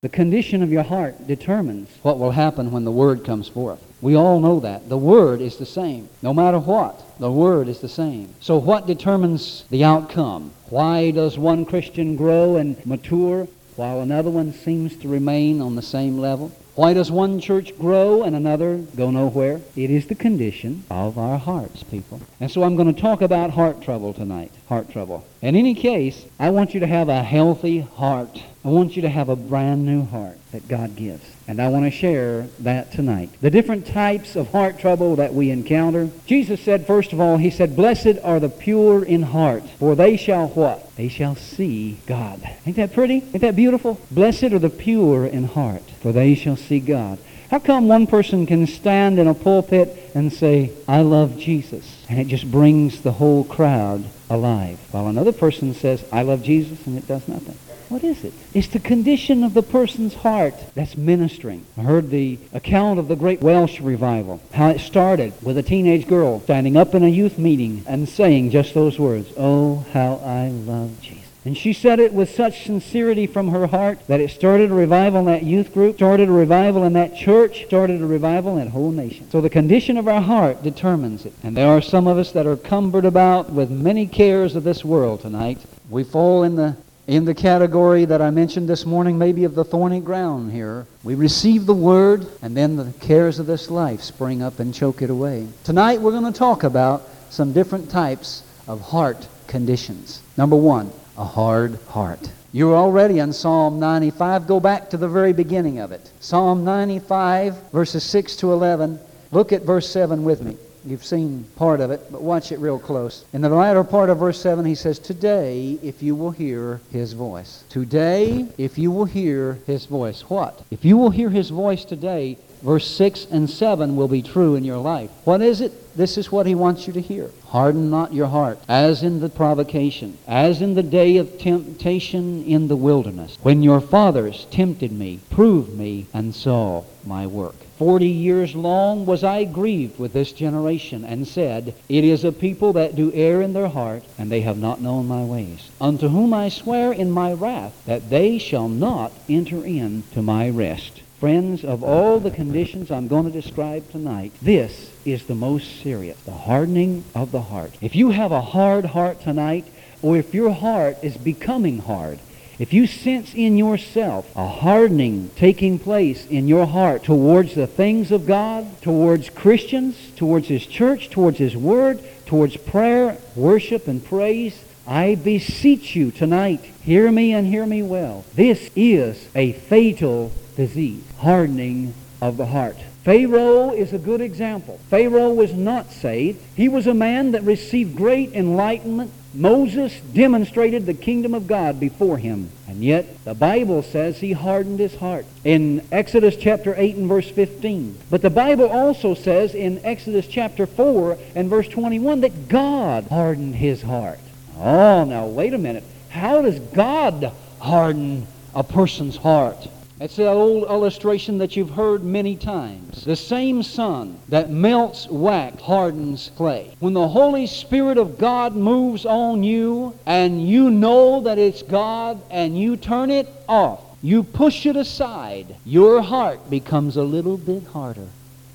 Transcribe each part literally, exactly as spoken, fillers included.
The condition of your heart determines what will happen when the Word comes forth. We all know that. The Word is the same. No matter what, the Word is the same. So what determines the outcome? Why does one Christian grow and mature while another one seems to remain on the same level? Why does one church grow and another go nowhere? It is the condition of our hearts, people. And so I'm going to talk about heart trouble tonight. Heart trouble. In any case, I want you to have a healthy heart. I want you to have a brand new heart that God gives. And I want to share that tonight. The different types of heart trouble that we encounter. Jesus said, first of all, he said, "Blessed are the pure in heart, for they shall what? They shall see God." Ain't that pretty? Ain't that beautiful? Blessed are the pure in heart, for they shall see God. How come one person can stand in a pulpit and say, "I love Jesus," and it just brings the whole crowd alive, while another person says, "I love Jesus," and it does nothing? What is it? It's the condition of the person's heart that's ministering. I heard the account of the great Welsh revival, how it started with a teenage girl standing up in a youth meeting and saying just those words, "Oh, how I love Jesus." And she said it with such sincerity from her heart that it started a revival in that youth group, started a revival in that church, started a revival in that whole nation. So the condition of our heart determines it. And there are some of us that are cumbered about with many cares of this world tonight. We fall in the In the category that I mentioned this morning, maybe of the thorny ground here. We receive the Word, and then the cares of this life spring up and choke it away. Tonight we're going to talk about some different types of heart conditions. Number one, a hard heart. You're already in Psalm ninety-five. Go back to the very beginning of it. Psalm ninety-five, verses six to eleven. Look at verse seven with me. You've seen part of it, but watch it real close. In the latter part of verse seven, he says, "Today, if you will hear His voice." Today, if you will hear His voice. What? If you will hear His voice today, verse six and seven will be true in your life. What is it? This is what He wants you to hear. "Harden not your heart, as in the provocation, as in the day of temptation in the wilderness, when your fathers tempted me, proved me, and saw my work. Forty years long was I grieved with this generation, and said, It is a people that do err in their heart, and they have not known my ways. Unto whom I swear in my wrath, that they shall not enter in to my rest." Friends, of all the conditions I'm going to describe tonight, this is the most serious, the hardening of the heart. If you have a hard heart tonight, or if your heart is becoming hard, if you sense in yourself a hardening taking place in your heart towards the things of God, towards Christians, towards His church, towards His Word, towards prayer, worship, and praise, I beseech you tonight, hear me and hear me well. This is a fatal disease, hardening of the heart. Pharaoh is a good example. Pharaoh was not saved. He was a man that received great enlightenment. Moses demonstrated the kingdom of God before him. And yet, the Bible says he hardened his heart. In Exodus chapter eight and verse fifteen. But the Bible also says in Exodus chapter four and verse twenty-one that God hardened his heart. Oh, now wait a minute. How does God harden a person's heart? It's that old illustration that you've heard many times. The same sun that melts wax hardens clay. When the Holy Spirit of God moves on you and you know that it's God and you turn it off, you push it aside, your heart becomes a little bit harder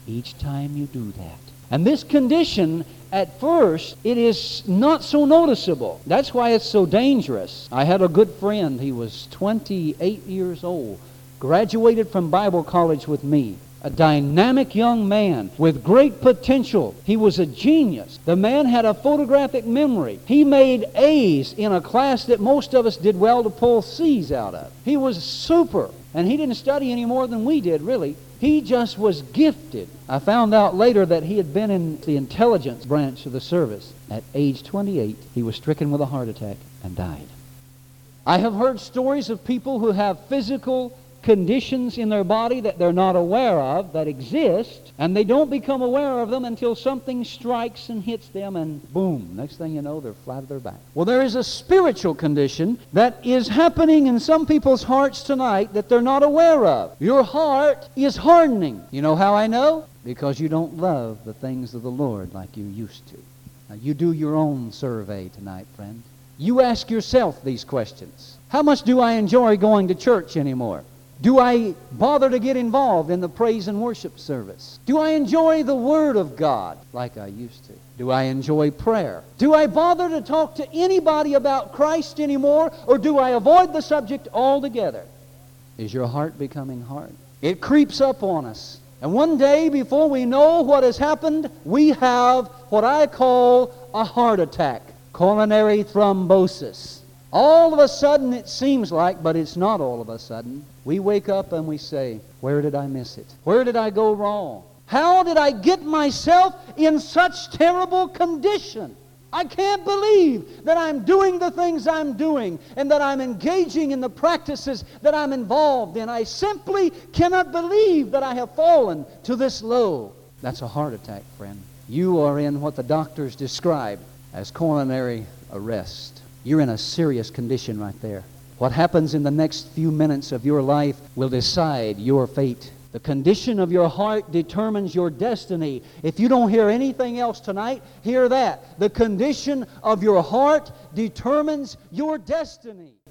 each time you do that. And this condition, at first, it is not so noticeable. That's why it's so dangerous. I had a good friend. He was twenty-eight years old. Graduated from Bible college with me. A dynamic young man with great potential. He was a genius. The man had a photographic memory. He made A's in a class that most of us did well to pull C's out of. He was super, and he didn't study any more than we did, really. He just was gifted. I found out later that he had been in the intelligence branch of the service. At age twenty-eight, he was stricken with a heart attack and died. I have heard stories of people who have physical conditions in their body that they're not aware of, that exist, and they don't become aware of them until something strikes and hits them, and boom, next thing you know, they're flat on their back. Well, there is a spiritual condition that is happening in some people's hearts tonight that they're not aware of. Your heart is hardening. You know how I know? Because you don't love the things of the Lord like you used to. Now, you do your own survey tonight, friend. You ask yourself these questions. How much do I enjoy going to church anymore? Do I bother to get involved in the praise and worship service? Do I enjoy the Word of God like I used to? Do I enjoy prayer? Do I bother to talk to anybody about Christ anymore, or do I avoid the subject altogether? Is your heart becoming hard? It creeps up on us. And one day, before we know what has happened, we have what I call a heart attack, coronary thrombosis. All of a sudden, it seems like, but it's not all of a sudden, we wake up and we say, where did I miss it? Where did I go wrong? How did I get myself in such terrible condition? I can't believe that I'm doing the things I'm doing and that I'm engaging in the practices that I'm involved in. I simply cannot believe that I have fallen to this low. That's a heart attack, friend. You are in what the doctors describe as coronary arrest. You're in a serious condition right there. What happens in the next few minutes of your life will decide your fate. The condition of your heart determines your destiny. If you don't hear anything else tonight, hear that. The condition of your heart determines your destiny.